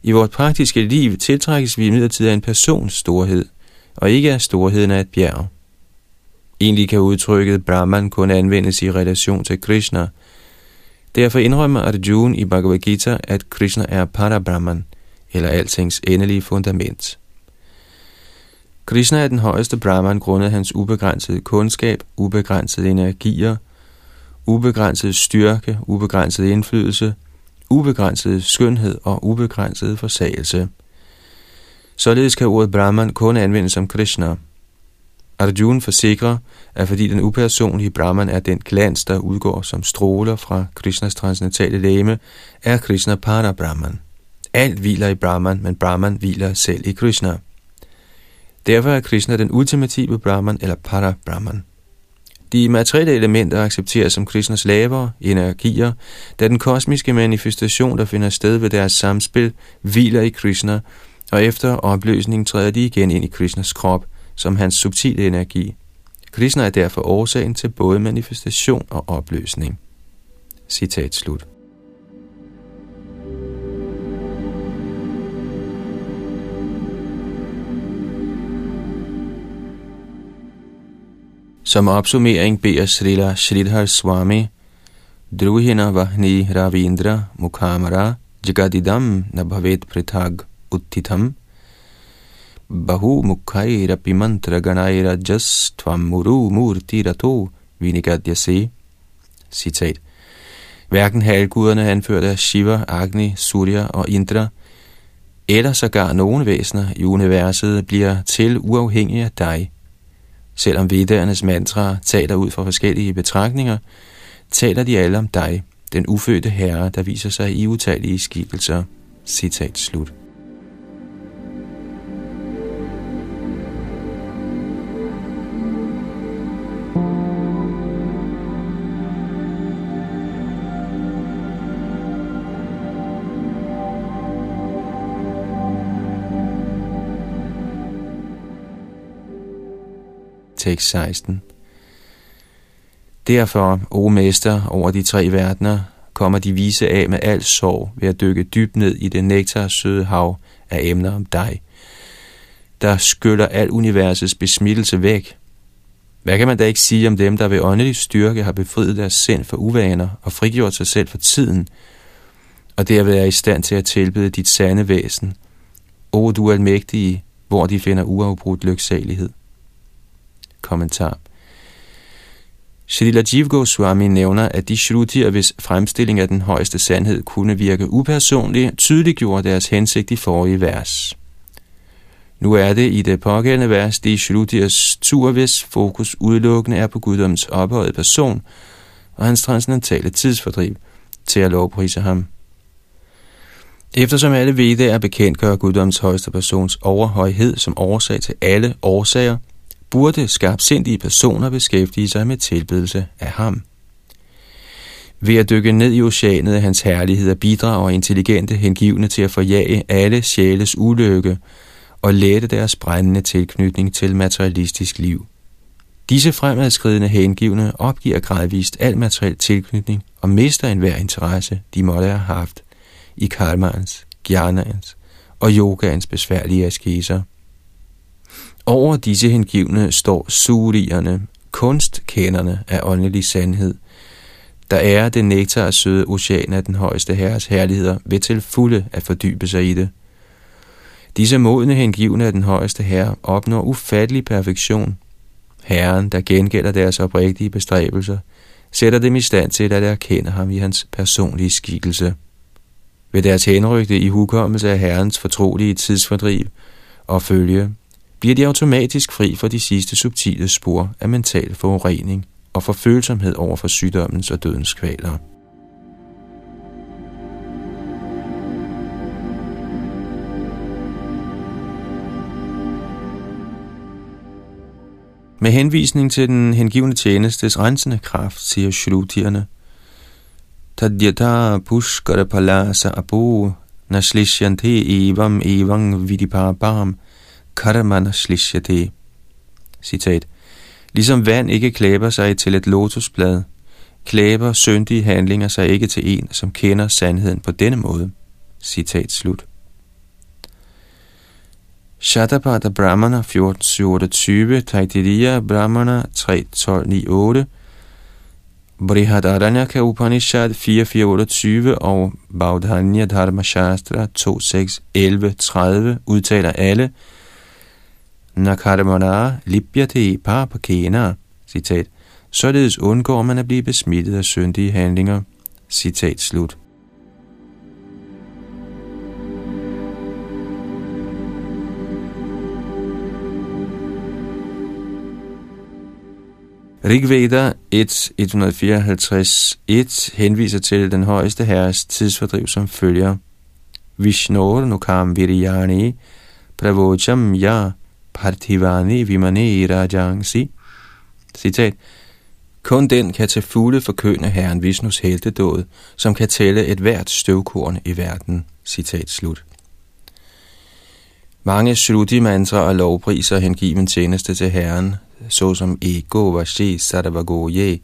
I vort praktiske liv tiltrækkes vi imidlertid af en persons storhed, og ikke af storheden af et bjerg. Egentlig kan udtrykket Brahman kun anvendes i relation til Krishna. Derfor indrømmer Arjuna i Bhagavad Gita, at Krishna er Parabrahman, eller altings endelige fundament. Krishna er den højeste Brahman grundet hans ubegrænsede kundskab, ubegrænsede energier, ubegrænsede styrke, ubegrænsede indflydelse, ubegrænsede skønhed og ubegrænsede forsagelse. Således kan ordet Brahman kun anvendes som Krishna. Arjuna forsikrer, at fordi den upersonlige Brahman er den glans, der udgår som stråler fra Krishnas transcendentale legeme, er Krishna Parabrahman. Alt hviler i Brahman, men Brahman hviler selv i Krishna. Derfor er Krishna den ultimative Brahman eller Parabrahman. De materielle elementer accepteres som Krishnas lavere energier, da den kosmiske manifestation, der finder sted ved deres samspil, hviler i Krishna og efter opløsningen træder de igen ind i Krishnas krop, som hans subtile energi. Krishna er derfor årsagen til både manifestation og opløsning. Citat slut. Som opsummering beder Srila Shridhar Swami, Druhina Vahni Ravindra Mukhamara Jagadidam Nabhavet Prithag Uttitam Bahu Mukhaira Pimantra Ganaira Jastvam Muru Murti Rato Vinikadyase. Citat. Hverken halvguderne anført af Shiva, Agni, Surya og Indra, eller sågar nogen væsener i universet bliver til uafhængige af dig. Selvom vedernes mantra taler ud fra forskellige betragtninger, taler de alle om dig, den ufødte herre, der viser sig i utallige skikkelser. Citat slut. Tekst 16. Derfor, o mester over de tre verdener, kommer de vise af med al sorg ved at dykke dybt ned i det nektarsøde hav af emner om dig, der skyller al universets besmittelse væk. Hvad kan man da ikke sige om dem, der ved åndelig styrke har befriet deres sind for uvaner og frigjort sig selv for tiden, og derved er i stand til at tilbede dit sande væsen, o du almægtige, hvor de finder uafbrudt lyksalighed. Kommentar. Srila Jiva Goswami nævner, at de shrutier, hvis fremstilling af den højeste sandhed kunne virke upersonlige, tydeliggjorde deres hensigt i forrige vers. Nu er det i det pågældende vers de shrutiers tur, hvis fokus udelukkende er på guddoms ophøjede person og hans transcendentale tidsfordriv til at lovprise ham. Eftersom alle vedaer bekendtgør guddoms højeste persons overhøjhed som årsag til alle årsager, burde skarpsindige personer beskæftige sig med tilbedelse af ham. Ved at dykke ned i oceanet af hans herligheder bidrager intelligente hengivne til at forjage alle sjæles ulykke og lette deres brændende tilknytning til materialistisk liv. Disse fremadskridende hengivne opgiver gradvist al materiel tilknytning og mister enhver interesse, de måtte have haft i karmaens, jnanaens og yogaens besværlige askeser. Over disse hengivne står surierne, kunstkenderne af åndelig sandhed, der er det nektar og søde ocean af den højeste herres herligheder ved til fulde at fordybe sig i det. Disse modne hengivne af den højeste herre opnår ufattelig perfektion. Herren, der gengælder deres oprigtige bestræbelser, sætter dem i stand til at erkende ham i hans personlige skikkelse. Ved deres henrygte i hukommelse af herrens fortrolige tidsfordriv og følge, bliver de automatisk fri for de sidste subtile spor af mental forurening og for følsomhed over for sygdommens og dødens kvaler. Med henvisning til den hengivne tjenestes rensende kraft, siger shrutierne, Tadyata pushkara palasa abu naslishyante evam evang vidipabam Karamana Slishyate. Citat. Ligesom vand ikke klæber sig til et lotusblad, klæber syndige handlinger sig ikke til en, som kender sandheden på denne måde. Citat slut. Shatapatha Brahmana 14.7.28, Taitiriya Brahmana 3.12.9.8, Brihadaranyaka Upanishad 4.4.28 og Bhaudhanya Dharma Shastra 2.6.11.30 udtaler alle, Nakarmana lipyate papakena. Citat. Således undgår man at blive besmittet af syndige handlinger. Citat slut. Rigveda 1.154.1 henviser til den højeste herres tidsfordriv som følger. Vishnor nukam viryani pravocham ya Partivani Vimane Rajangsi. Citat. Kun den kan til fulde forkynde herren Vishnus heltedåd, som kan tælle et hvert støvkorn i verden. Citat slut. Mange shruti-mantra og lovpriser hengiven tjeneste til Herren, såsom ego vashi sarvagoye,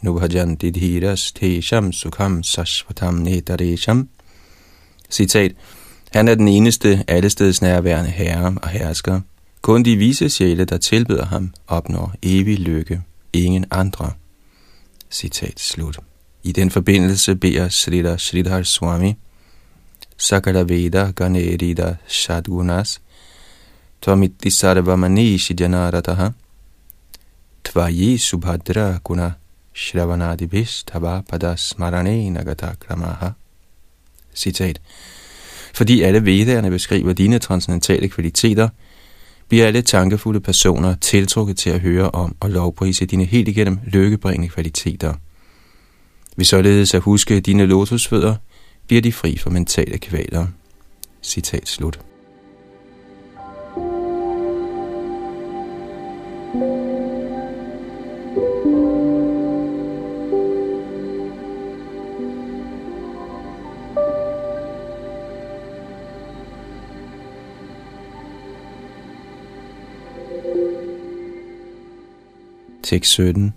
nubhajan didhiras tesham sukham sashvatam netaresham. Citat: Han er den eneste allesteds nærværende herre og hersker. Kun de vise sjæle, der tilbeder ham, opnår evig lykke. Ingen andre. Citat slut. I den forbindelse beder Sridhar Swami: Sakala Veda Ganerida Shadgunas Tvamiti Sarvamani Shijanarataha Tvayi Subhadra Guna Shravanadibis Tava Padas Marane Nagata Kramaha. Citat: Fordi alle vedderne beskriver dine transcendentale kvaliteter, bliver alle tankefulde personer tiltrukket til at høre om og lovprise dine helt igennem lykkebringende kvaliteter. Hvis således at huske dine lotusfødder, bliver de fri for mentale kvaler. Citat slut. Tekst 17.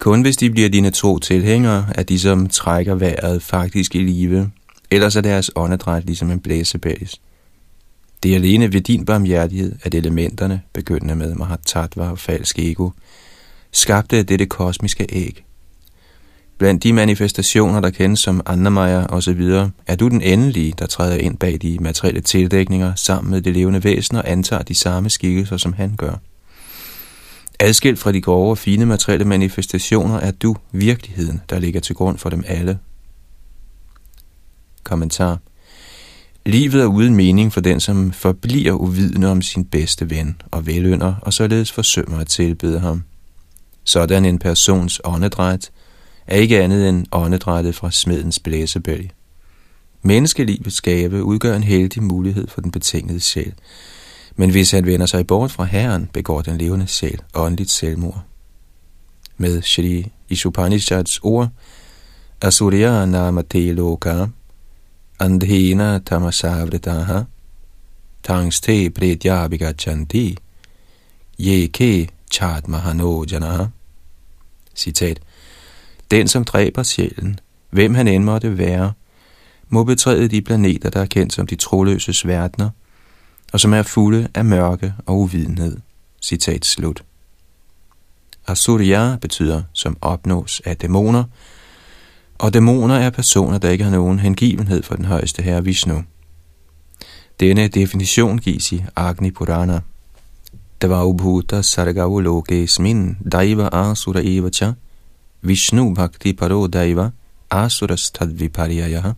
Kun hvis de bliver dine tro tilhængere, er de, som trækker vejret, faktisk i live. Ellers er deres åndedræt ligesom en blæsebæs. Det er alene ved din barmhjertighed, at elementerne, begyndende med Mahatattva og falsk ego, skabte dette kosmiske æg. Blandt de manifestationer, der kendes som Annamaya osv., er du den endelige, der træder ind bag de materielle tildækninger sammen med det levende væsen og antager de samme skikkelser, som han gør. Adskilt fra de grove og fine materielle manifestationer er du virkeligheden, der ligger til grund for dem alle. Kommentar: Livet er uden mening for den, som forbliver uvidende om sin bedste ven og velynder, og således forsømmer at tilbede ham. Sådan en persons åndedræt er ikke andet end åndedrættet fra smedens blæsebælge. Menneskelivets skabe udgør en heldig mulighed for den betingede sjæl. Men hvis han vender sig bort fra Herren, begår den levende sjæl åndeligt selvmord. Med Shri Ishupanishads ord, Asurya namate loka, andhena tamasavridaha, tangste predjabika chanti, yeke chatmahano janaha. Citat: Den, som dræber sjælen, hvem han end måtte være, må betræde de planeter, der er kendt som de troløses verdener, og som er fulde af mørke og uvidenhed. Citat slut. Asurya betyder, som opnås af dæmoner, og dæmoner er personer, der ikke har nogen hengivenhed for den højeste herre Vishnu. Denne definition gives i Agni Purana. Dvaubhuta sargavulokesmin daiva asura evacha Vishnu bhakti paro daiva asurastadviparyayaha.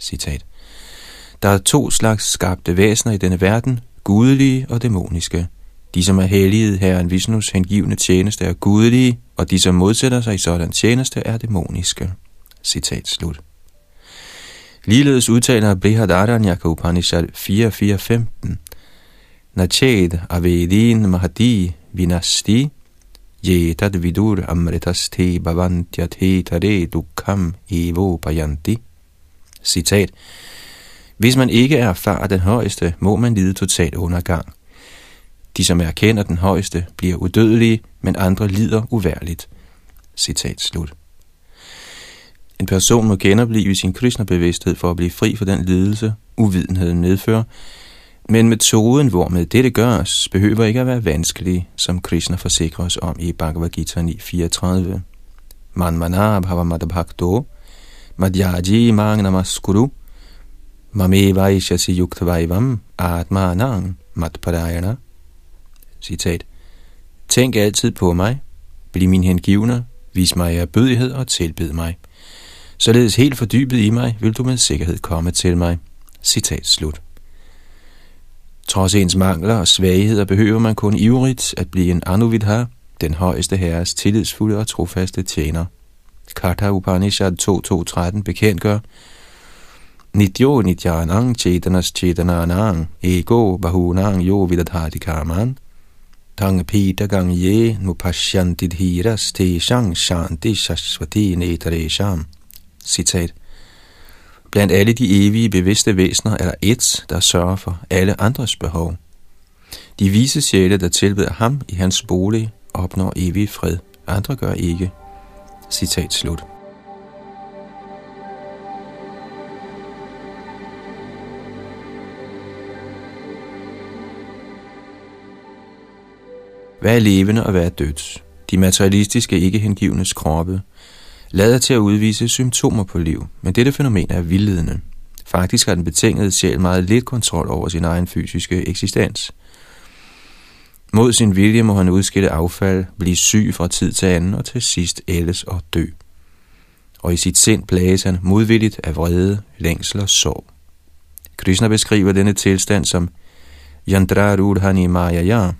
Citat: Der er to slags skabte væsener i denne verden, gudelige og dæmoniske. De, som er helligede Herren Vishnus hengivne tjeneste, er gudelige, og de, som modsætter sig i sådan tjeneste, er dæmoniske. Citat slut. Ligeledes udtaler Brihadaranyaka Upanishad 4.4.15: Nached avedin mahadi vinasti yetat vidur amritaste bhavantyate tare dukham evo payanti. Citat: Hvis man ikke erfarer den højeste, må man lide total undergang. De, som erkender den højeste, bliver udødelige, men andre lider uværligt. Citat slut. En person må genopleve sin Krishna-bevidsthed for at blive fri for den lidelse, uvidenheden medfører, men metoden, hvormed dette gøres, behøver ikke at være vanskelig, som Krishna forsikrer os om i Bhagavad Gita 9.34. Manmana bhavamadabhakto, madhyaji magnamaskuru, Mame Vaishasi Yuktavaivam Atmanang Matparayana. Citat: Tænk altid på mig, bliv min hengivner, vis mig ærbødighed og tilbed mig. Således helt fordybet i mig vil du med sikkerhed komme til mig. Citat slut. Trods ens mangler og svagheder behøver man kun ivrigt at blive en Anuvidha, den højeste herres tillidsfulde og trofaste tjener. Katha Upanishad 2.2.13 bekendtgør: Nityo nityanang chetanas chetananang ego bahunang yo vidatharti karman tang pitagang ye nupashyanti dhiras teshang shanti shasvati netaresham. Citat: Blandt alle de evige bevidste væsener er der ét, der sørger for alle andres behov. De vise sjæle, der tilbeder ham i hans bolig, opnår evig fred. Andre gør ikke. Citat slut. Hvad er levende og hvad er dødt? De materialistiske ikke-hengivnes kroppe lader til at udvise symptomer på liv, men dette fænomen er vildledende. Faktisk har den betingede sjæl meget lidt kontrol over sin egen fysiske eksistens. Mod sin vilje må han udskille affald, blive syg fra tid til anden og til sidst ældes og dø. Og i sit sind plages han modvilligt af vrede, længsel og sorg. Krishna beskriver denne tilstand som Yandrarudhani Mayaya,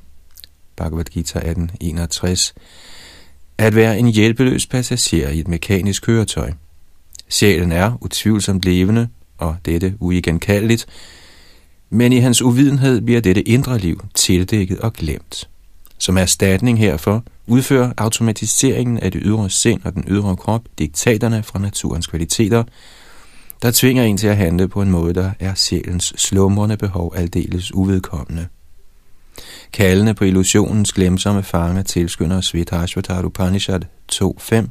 Bhagavad Gita 1861, at være en hjælpeløs passager i et mekanisk køretøj. Sjælen er utvivlsomt levende, og dette uigenkaldeligt, men i hans uvidenhed bliver dette indre liv tildækket og glemt. Som erstatning herfor udfører automatiseringen af det ydre sind og den ydre krop diktaterne fra naturens kvaliteter, der tvinger en til at handle på en måde, der er sjælens slumrende behov aldeles uvedkommende. Kaldene på illusionens glemsomme fanger tilskynder Shvetashvatar Upanishad 2.5.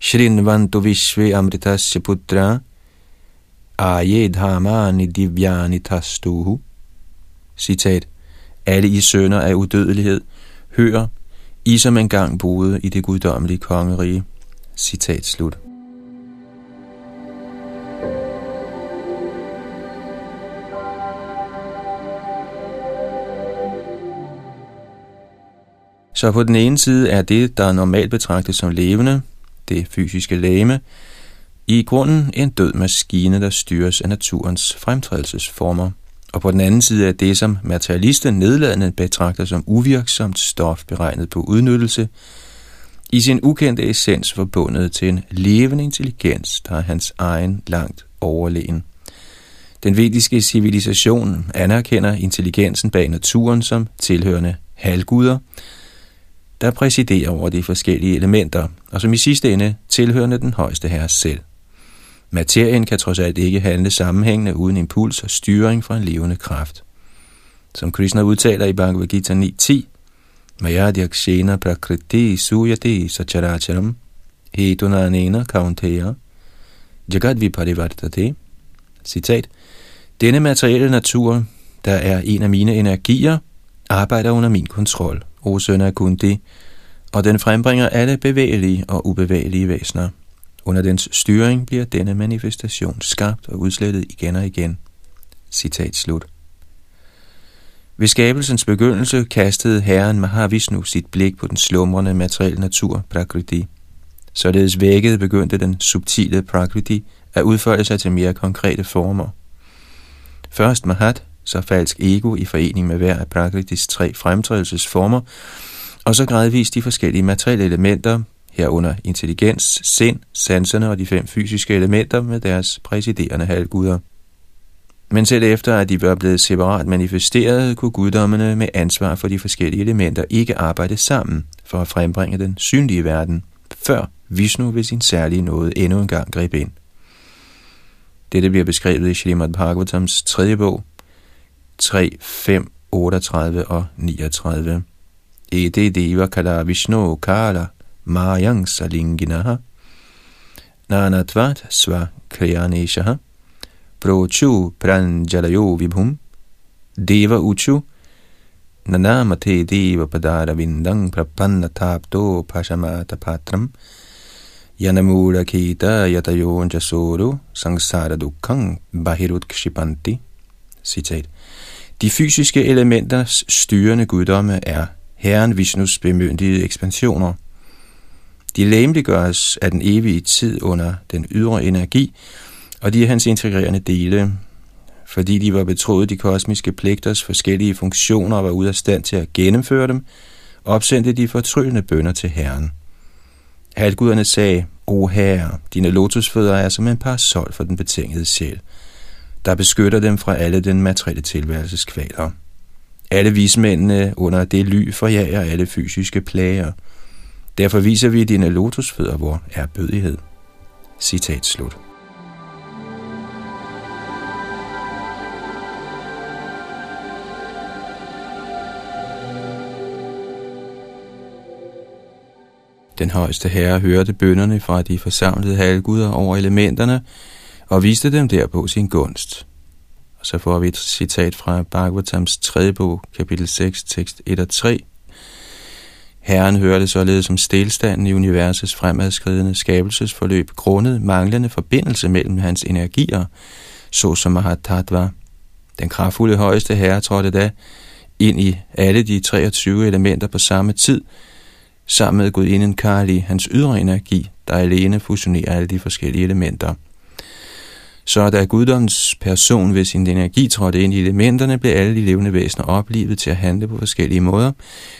Shrinvanto vishve amritasya putra ayedhamani divyani tastuhu. Citat. Alle I sønner af udødelighed, hører I som engang boede i det guddommelige kongerige. Citat slut. Så på den ene side er det, der normalt betragtes som levende, det fysiske legeme, i grunden en død maskine, der styres af naturens fremtrædelsesformer. Og på den anden side er det, som materialister nedladende betragter som uvirksomt stof beregnet på udnyttelse, i sin ukendte essens forbundet til en levende intelligens, der er hans egen langt overlegen. Den vediske civilisation anerkender intelligensen bag naturen som tilhørende halvguder, der præsiderer over de forskellige elementer, og som i sidste ende tilhørende den højeste herre selv. Materien kan trods alt ikke handle sammenhængende uden impuls og styring fra en levende kraft. Som Krishna udtaler i Bhagavad Gita 9.10, Mayadhyakshena Prakriti Suyate Sacharacharam Hetunanena Kaunteya Jagadviparivartate. Citat. Denne materielle natur, der er en af mine energier, arbejder under min kontrol, o søn af Kundi, og den frembringer alle bevægelige og ubevægelige væsener. Under dens styring bliver denne manifestation skabt og udslettet igen og igen. Citat slut. Ved skabelsens begyndelse kastede herren Mahavishnu sit blik på den slumrende materielle natur, Prakriti. Således vækket begyndte den subtile Prakriti at udfolde sig til mere konkrete former. Først Mahat, så falsk ego i forening med hver af Prakritis tre fremtrædelsesformer, og så gradvist de forskellige materielle elementer, herunder intelligens, sind, sanserne og de fem fysiske elementer med deres præsiderende halvguder. Men selv efter at de var blevet separat manifesteret, kunne guddommerne med ansvar for de forskellige elementer ikke arbejde sammen for at frembringe den synlige verden, før Vishnu ved sin særlige nåde endnu en gang greb ind. Dette bliver beskrevet i Srimad Bhagavatams 3. bog, 3, 5, 38 og 39. Ede deva kala Vishnu kala mayang salinginaha nanatvat sva kriyaneshaha prochu pranjalayo vibhum deva uchu nanamate deva padara vindang prapannatabdo pashamata patram yanamura kita yatayon jasoro sangsara dukkang bahirutkšipanti. Citat. De fysiske elementers styrende guddomme er Herren Vishnus bemyndigede ekspansioner. De legemliggøres af den evige tid under den ydre energi, og de er hans integrerende dele. Fordi de var betroet de kosmiske pligters forskellige funktioner og var ude af stand til at gennemføre dem, opsendte de fortryllende bønner til Herren. Halvguderne sagde, O Herre, dine lotusfødder er som en parasol for den betingede sjæl, der beskytter dem fra alle den materielle tilværelses kvaler. Alle vismændene under det ly forjager alle fysiske plager. Derfor viser vi dine lotusfødder vor erbødighed. Citat slut. Den højeste herre hørte bønnerne fra de forsamlede halvguder over elementerne og viste dem derpå sin gunst. Og så får vi et citat fra Bhagavatams 3. bog, kapitel 6, tekst 1 og 3. Herren hørte således om stilstanden i universets fremadskridende skabelsesforløb grundet manglende forbindelse mellem hans energier, såsom Mahatattva. Den kraftfulde højeste herre trådte da ind i alle de 23 elementer på samme tid, sammen med gudinden Kali, hans ydre energi, der alene fusionerer alle de forskellige elementer. Så da guddommens person ved sin energi trådte ind i elementerne, blev alle de levende væsener oplivet til at handle på forskellige måder,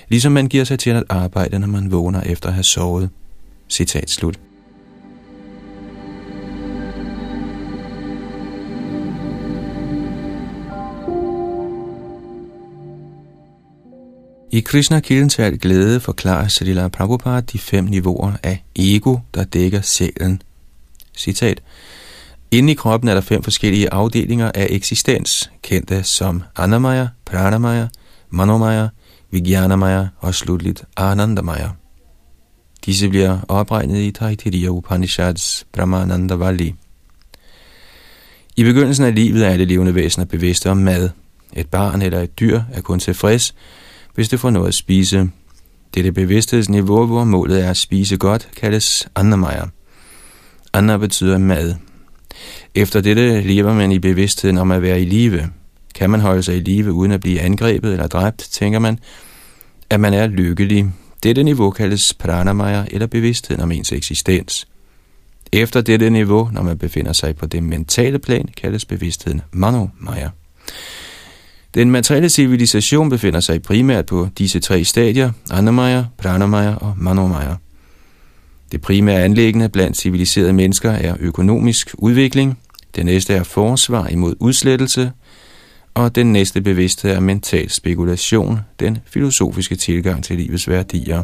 ligesom man giver sig til at arbejde, når man vågner efter at have sovet. Citat slut. I Krishna-kildens valg glæde forklarer Srila Prabhupada de 5 niveauer af ego, der dækker sjælen. Citat. Inde i kroppen er der 5 forskellige afdelinger af eksistens, kendte som Anamaya, Pranamaya, Manomaya, Vijnanamaya og slutligt Anandamaya. Disse bliver opregnet i Taittiriya Upanishads Brahmanandavali. I begyndelsen af livet er alle levende væsener bevidste om mad. Et barn eller et dyr er kun tilfreds, hvis det får noget at spise. Det er det bevidsthedsniveau, hvor målet er at spise godt, kaldes Annamaya. Anna betyder mad. Efter dette lever man i bevidstheden om at være i live. Kan man holde sig i live uden at blive angrebet eller dræbt, tænker man, at man er lykkelig. Dette niveau kaldes Pranamaya eller bevidstheden om ens eksistens. Efter dette niveau, når man befinder sig på det mentale plan, kaldes bevidstheden Manomaya. Den materielle civilisation befinder sig primært på disse 3 stadier, Annamaya, Pranamaya og Manomaya. Det primære anliggende blandt civiliserede mennesker er økonomisk udvikling, det næste er forsvar imod udslettelse, og den næste bevidsthed er mental spekulation, den filosofiske tilgang til livets værdier.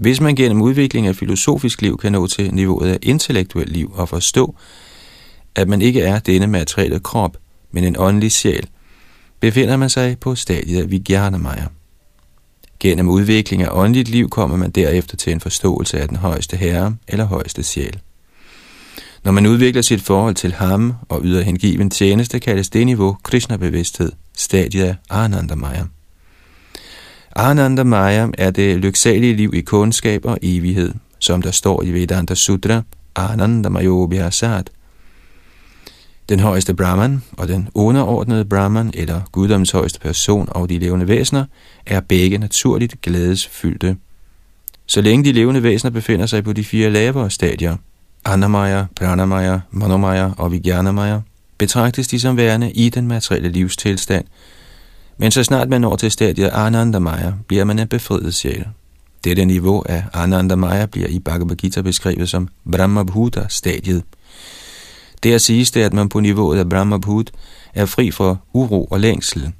Hvis man gennem udvikling af filosofisk liv kan nå til niveauet af intellektuelt liv og forstå, at man ikke er denne materielle krop, men en åndelig sjæl, befinder man sig på stadiet af Vijnanamaya. Gennem udvikling af åndeligt liv kommer man derefter til en forståelse af den højeste herre eller højeste sjæl. Når man udvikler sit forhold til ham og yder hengiven tjeneste, kaldes det niveau Krishna-bevidsthed, stadiet af Anandamaya. Anandamaya er det lyksalige liv i kundskab og evighed, som der står i Vedanta Sutra, Anandamayobhyasat. Den højeste Brahman og den underordnede Brahman, eller guddoms højeste person og de levende væsener, er begge naturligt glædesfyldte. Så længe de levende væsener befinder sig på de 4 lavere stadier, Annamaya, Pranamaya, Manomaya og Vijnanamaya, betragtes de som værende i den materielle livstilstand, men så snart man når til stadiet Anandamaya, bliver man en befriet sjæl. Dette niveau af Anandamaya bliver i Bhagavad Gita beskrevet som Brahmabhuta-stadiet. Der siges det, at man på niveauet af Brahmabhut er fri for uro og længsel.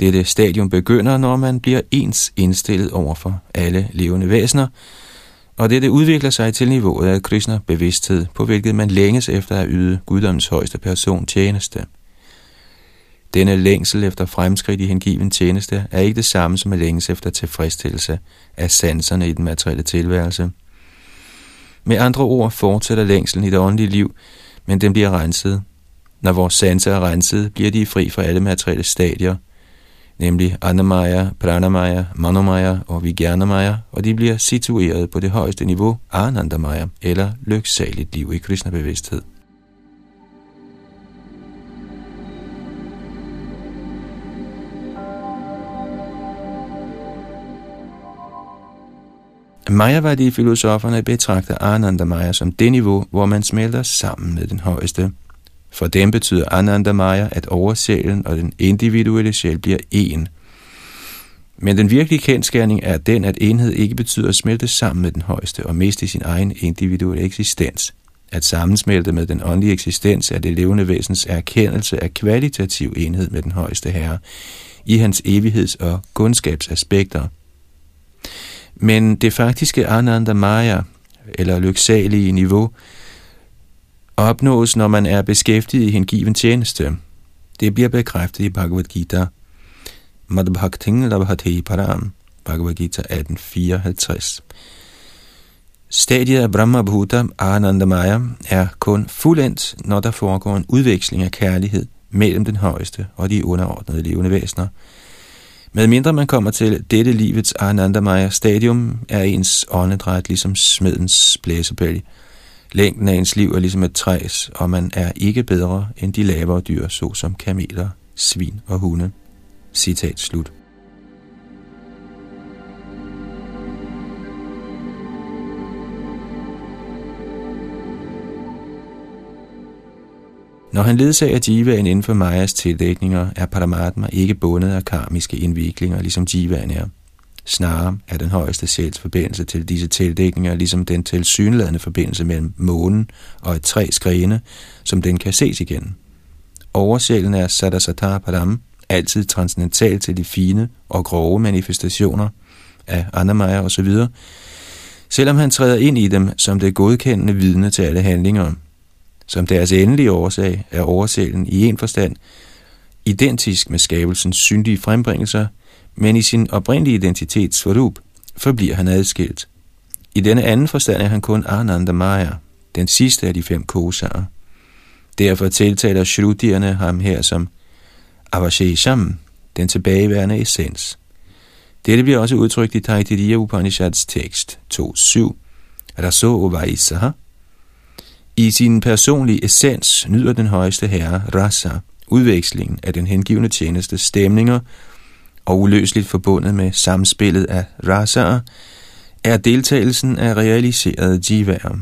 Dette stadium begynder, når man bliver ens indstillet over for alle levende væsener, og dette udvikler sig til niveauet af Krishna-bevidsthed, på hvilket man længes efter at yde guddommens højeste person tjeneste. Denne længsel efter fremskridt i hengiven tjeneste er ikke det samme som at længes efter tilfredsstillelse af sanserne i den materielle tilværelse. Med andre ord fortsætter længslen i det åndelige liv, men den bliver renset. Når vores sanser er renset, bliver de fri fra alle materielle stadier, nemlig Annamaya, Pranamaya, Manomaya og Vijnanamaya, og de bliver situeret på det højeste niveau, Anandamaya, eller lyksaligt liv i Krishna-bevidsthed. Mayavadi-filosoferne betragter Anandamaya som det niveau, hvor man smelter sammen med den højeste. For dem betyder Anandamaya, at oversjælen og den individuelle sjæl bliver én. Men den virkelige kendsgerning er den, at enhed ikke betyder at smelte sammen med den højeste og miste sin egen individuelle eksistens. At sammensmelte med den åndelige eksistens er det levende væsens erkendelse af kvalitativ enhed med den højeste herre i hans evigheds- og kundskabsaspekter. Men det faktiske Anandamaya, eller lyksalige niveau, opnås, når man er beskæftiget i hengiven tjeneste. Det bliver bekræftet i Bhagavad Gita. Madhbhakting labhati param. Bhagavad Gita 1854. Stadiet af Brahma Bhuta Anandamaya er kun fuldendt, når der foregår en udveksling af kærlighed mellem den højeste og de underordnede levende væsener. Med mindre man kommer til dette livets Anandamaya stadium, er ens åndedræt ligesom smedens blæsepælge. Længden af ens liv er ligesom et træs, og man er ikke bedre end de lavere dyr, såsom kameler, svin og hunde. Citat slut. Når han ledsager jivaen inden for Mayas tildækninger, er Paramatma ikke bundet af karmiske indviklinger, ligesom jivaen er. Snarere er den højeste sjæls forbindelse til disse tildækninger, ligesom den tilsyneladende forbindelse mellem månen og et træs grene, som den kan ses igen. Oversjælen er Sadasata Padam, altid transcendental til de fine og grove manifestationer af Anamaya osv., selvom han træder ind i dem som det godkendende vidne til alle handlinger. Som deres endelige årsag er oversjælen i en forstand identisk med skabelsens syndige frembringelser, men i sin oprindelige identitet Svarup forbliver han adskilt. I denne anden forstand er han kun Anandamaya, den sidste af de 5 kosaer. Derfor tiltaler Shrutierne ham her som Avashesham, den tilbageværende essens. Dette bliver også udtrykt i Taittiriya Upanishads tekst 2.7 Raso Vaisaha. I sin personlige essens nyder den højeste herre Rasa udvekslingen af den hengivne tjenestes stemninger, og uløseligt forbundet med samspillet af rasaer er deltagelsen af realiserede jivaer.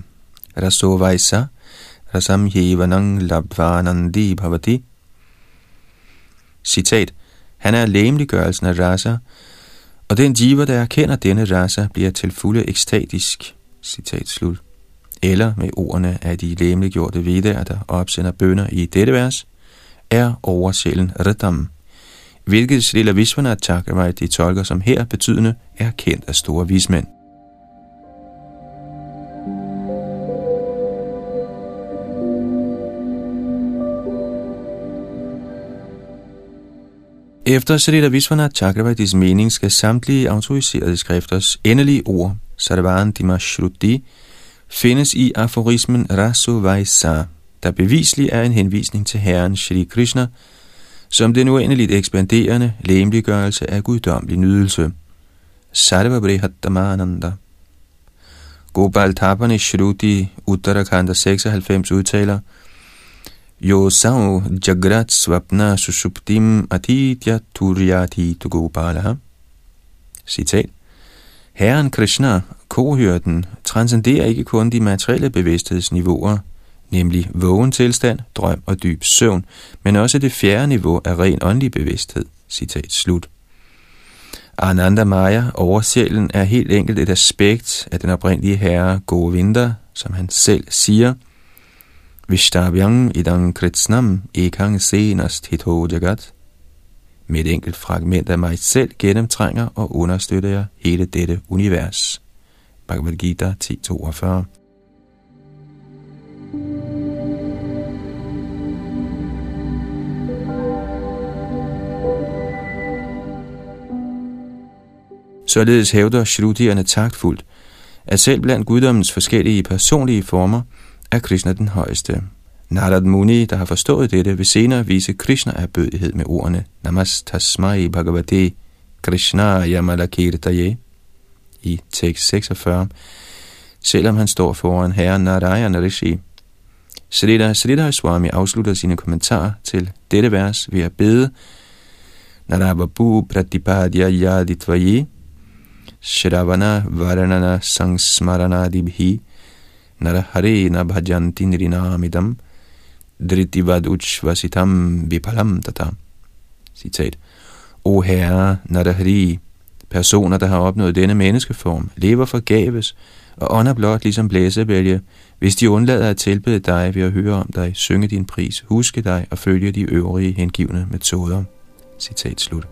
Rasovaisa, rasamhevanang labdvanandi bhavati. Citat, han er legemliggørelsen af rasa, og den jiva, der erkender denne rasa, bliver til fulde ekstatisk. Citat slut. Eller med ordene af de legemliggjorte vedaer, der opsender bønner i dette vers, er oversjælen Ritam, hvilket Srila Vishwanath Cakravarti tolker som her betydende er kendt af store vismænd. Efter Srila Vishwanath Cakravartis mening skal samtlige autoriserede skrifters endelige ord, Sarvantima Shruti, findes i aforismen Rasovaisa, der beviselig er en henvisning til Herren Shri Krishna, som den uendeligt ekspanderende legemliggørelse af guddommelig nydelse. Sarva Brihadaranyaka. Gopala Tapaniya Shruti Uttarakhanda 96 udtaler Yo sao jagrat svapna susuptim atitya turyati tu Gopala. Citat. Herren Krishna, kohyrden, transcenderer ikke kun de materielle bevidsthedsniveauer, nemlig vågen tilstand, drøm og dyb søvn, men også det fjerde niveau af ren åndelig bevidsthed. Citat slut. Anandamaya, oversjælen, er helt enkelt et aspekt af den oprindelige herre Govinda, som han selv siger, Vishtavyang idang kritsnam ekang senast hito jagat. Med et enkelt fragment af mig selv gennemtrænger og understøtter jeg hele dette univers. Bhagavad Gita 10.42. Således hævder Shrutierne taktfuldt, at selv blandt guddommens forskellige personlige former er Krishna den højeste. Narada Muni, der har forstået dette, vil senere vise Krishna-erbødighed med ordene Namastasmai Bhagavate Krishna Yamalakirtaye i tekst 46, selvom han står foran herren Narayan Rishi. Sridhar Swami afslutter sine kommentarer til dette vers ved at bede Narababu Pratipadya Yaditvaye Shravana Varanana Sangsmaranadibhi Narahare Nabhajanti Nirinamidam Drittivad Uchvasitam Vipalam Tata. Citat. O herre Narahari, personer, der har opnået denne menneskeform, lever forgaves og ånder blot ligesom blæsebælge, hvis de undlader at tilbede dig ved at høre om dig, synge din pris, huske dig og følge de øvrige hengivne metoder. Citat slut.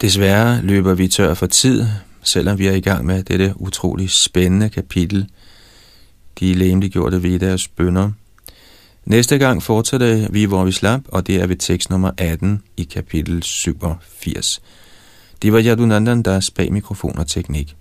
Desværre løber vi tør for tid, selvom vi er i gang med dette utroligt spændende kapitel, de legemliggjorte Vedas bønner. Næste gang fortsætter vi, hvor vi slap, og det er ved tekst nummer 18 i kapitel 87. Det var Jadunandandas bag mikrofon og teknik.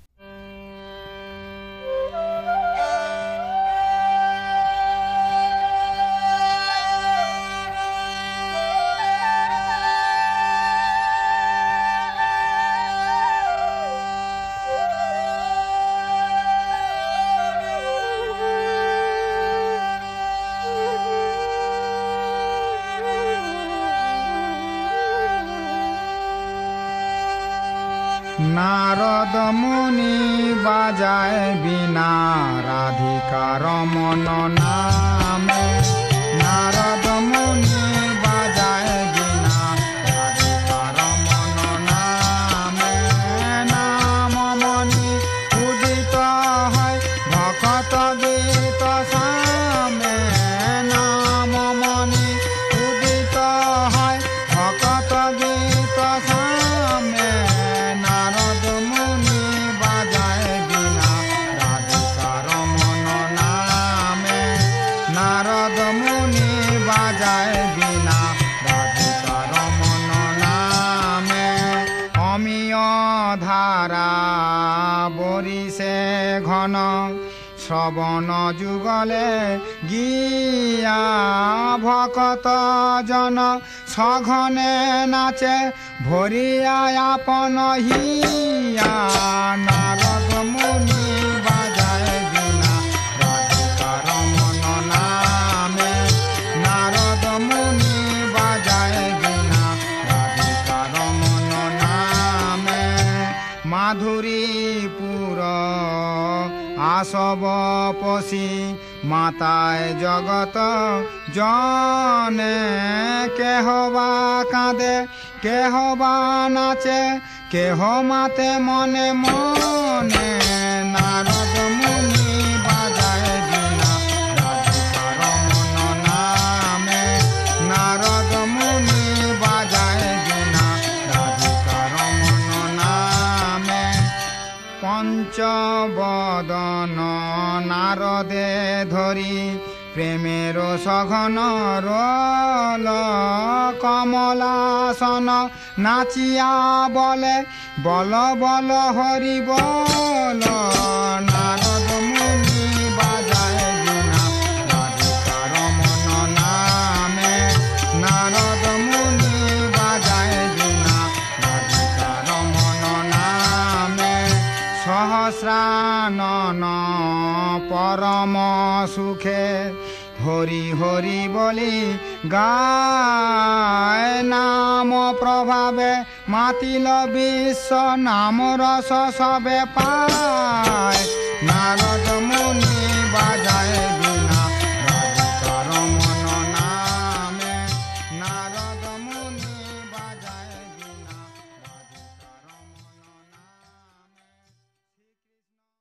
Narad মুনি বাজায় বীণা রাধিকা রমণ নাম, নারদ মুনি বাজায় বীণা রাধিকা রমণ নাম, নাম মনি উদিত হয় ভকত গীত সামে, নাম মনি উদিত হয় ভকত গীত সামে, শ্রবণ যুগলে গিয়া ভকত জন সঘনে নাচে ভরিয়া আপন হিয়া, নারদ মুনি বাজায় বীণা রাধিকা রমণ নামে, নারদ মুনি বাজায় বীণা রাধিকা রমণ নামে, মাধুরীপুর আসব পশি মাতায় জগত জনে, কেহবা কাঁদে কেহবা নাচে কেহ মাতে মনে মনে, নারদ মুনি বাজায় বীণা রাধিকা রমণ নামে, নারদ মুনি বাজায় বীণা রাধিকা রমণ নামে, পঞ্চবদন নারদে ধরি প্রেমের সঘন রল, কমলাসন নাচিয়া বলে বল বল হরি বল, নারদ মুনি বাজায় বীণা রাধিকা রমণ নামে, নারদ মুনি বাজায় বীণা রাধিকা রমণ নামে, সহস্রানন পরম সুখে হরি হরি বলি গায়, নাম প্রভাবে মাতিল বিশ্ব নাম রস সবে পায়,